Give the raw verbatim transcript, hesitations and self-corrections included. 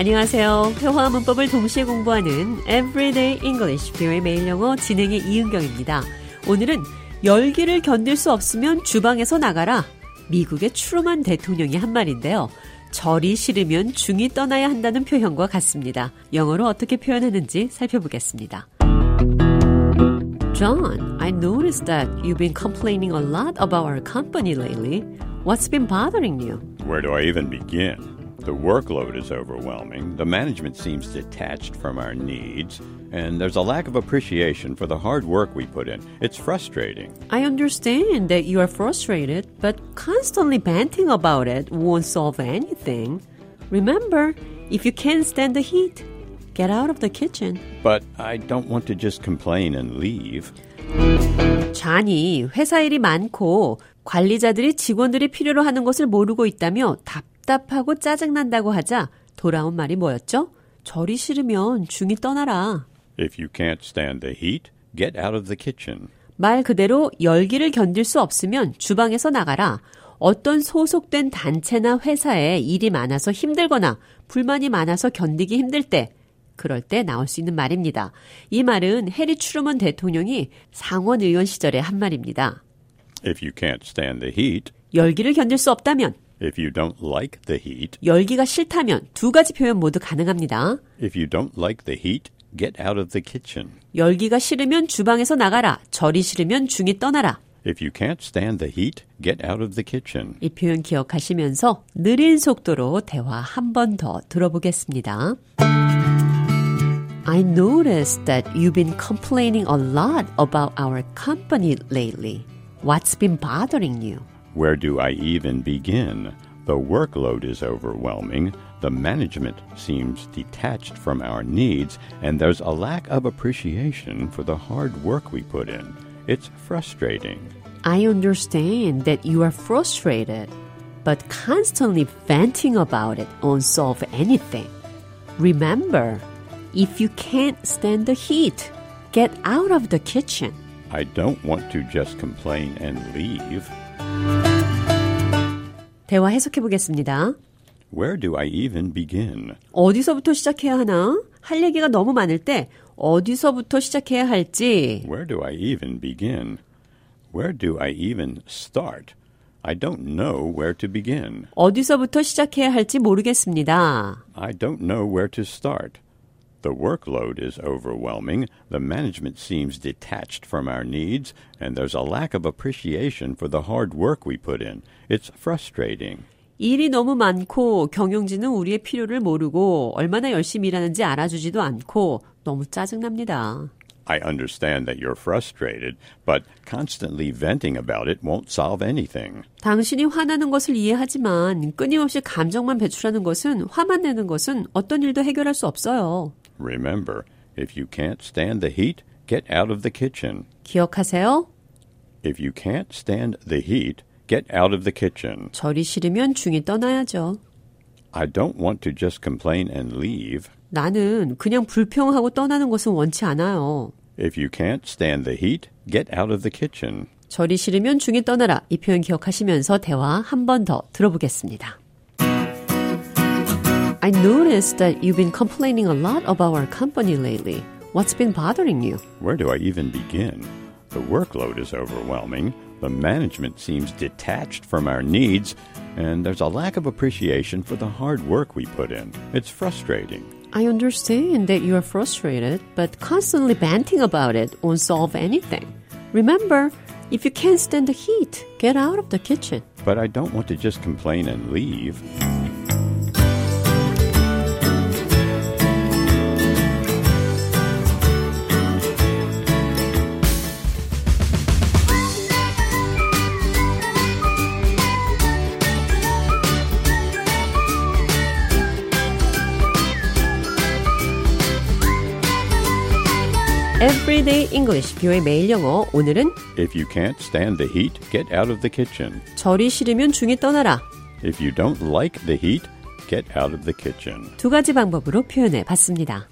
안녕하세요. 회화와 문법을 동시에 공부하는 Everyday English 브이오에이 매일 영어 진행의 이은경입니다. 오늘은 열기를 견딜 수 없으면 주방에서 나가라. 미국의 트루만 대통령이 한 말인데요. 절이 싫으면 중이 떠나야 한다는 표현과 같습니다. 영어로 어떻게 표현하는지 살펴보겠습니다. John, I noticed that you've been complaining a lot about our company lately. What's been bothering you? Where do I even begin? The workload is overwhelming, the management seems detached from our needs, and there's a lack of appreciation for the hard work we put in. It's frustrating. I understand that you are frustrated, but constantly banting about it won't solve anything. Remember, if you can't stand the heat, get out of the kitchen. But I don't want to just complain and leave. Johnny, 회사 일이 많고 관리자들이 직원들이 필요로 하는 것을 모르고 있다며 답 답답하고 짜증난다고 하자 돌아온 말이 뭐였죠? 절이 싫으면 중이 떠나라. If you can't stand the heat, get out of the kitchen. 말 그대로 열기를 견딜 수 없으면 주방에서 나가라. 어떤 소속된 단체나 회사에 일이 많아서 힘들거나 불만이 많아서 견디기 힘들 때 그럴 때 나올 수 있는 말입니다. 이 말은 해리 트루먼 대통령이 상원 의원 시절에 한 말입니다. If you can't stand the heat, 열기를 견딜 수 없다면 If you don't like the heat, 열기가 싫다면 두 가지 표현 모두 가능합니다. If you don't like the heat, get out of the kitchen. 열기가 싫으면 주방에서 나가라. 절이 싫으면 중이 떠나라. If you can't stand the heat, get out of the kitchen. 이 표현 기억하시면서 느린 속도로 대화 한 번 더 들어보겠습니다. I noticed that you've been complaining a lot about our company lately. What's been bothering you? Where do I even begin? The workload is overwhelming. The management seems detached from our needs, and there's a lack of appreciation for the hard work we put in. It's frustrating. I understand that you are frustrated, but constantly venting about it won't solve anything. Remember, if you can't stand the heat, get out of the kitchen. I don't want to just complain and leave. 대화 해석해 보겠습니다. Where do I even begin? 어디서부터 시작해야 하나? 할 얘기가 너무 많을 때 어디서부터 시작해야 할지. Where do I even begin? Where do I even start? I don't know where to begin. 어디서부터 시작해야 할지 모르겠습니다. I don't know where to start. The workload is overwhelming, the management seems detached from our needs, and there's a lack of appreciation for the hard work we put in. It's frustrating. 일이 너무 많고 경영진은 우리의 필요를 모르고 얼마나 열심히 일하는지 알아주지도 않고 너무 짜증납니다. I understand that you're frustrated, but constantly venting about it won't solve anything. 당신이 화나는 것을 이해하지만 끊임없이 감정만 배출하는 것은, 화만 내는 것은 어떤 일도 해결할 수 없어요. Remember, if you can't stand the heat, get out of the kitchen. 기억하세요? If you can't stand the heat, get out of the kitchen. 절이 싫으면 중이 떠나야죠. I don't want to just complain and leave. 나는 그냥 불평하고 떠나는 것은 원치 않아요. If you can't stand the heat, get out of the kitchen. 절이 싫으면 중이 떠나라. 이 표현 기억하시면서 대화 한 번 더 들어보겠습니다. I noticed that you've been complaining a lot about our company lately. What's been bothering you? Where do I even begin? The workload is overwhelming. The management seems detached from our needs. And there's a lack of appreciation for the hard work we put in. It's frustrating. I understand that you are frustrated, but constantly banting about it won't solve anything. Remember, if you can't stand the heat, get out of the kitchen. But I don't want to just complain and leave. Everyday English, 브이오에이 매일 영어. 오늘은 If you can't stand the heat, get out of the kitchen. 절이 싫으면 중이 떠나라. If you don't like the heat, get out of the kitchen. 두 가지 방법으로 표현해 봤습니다.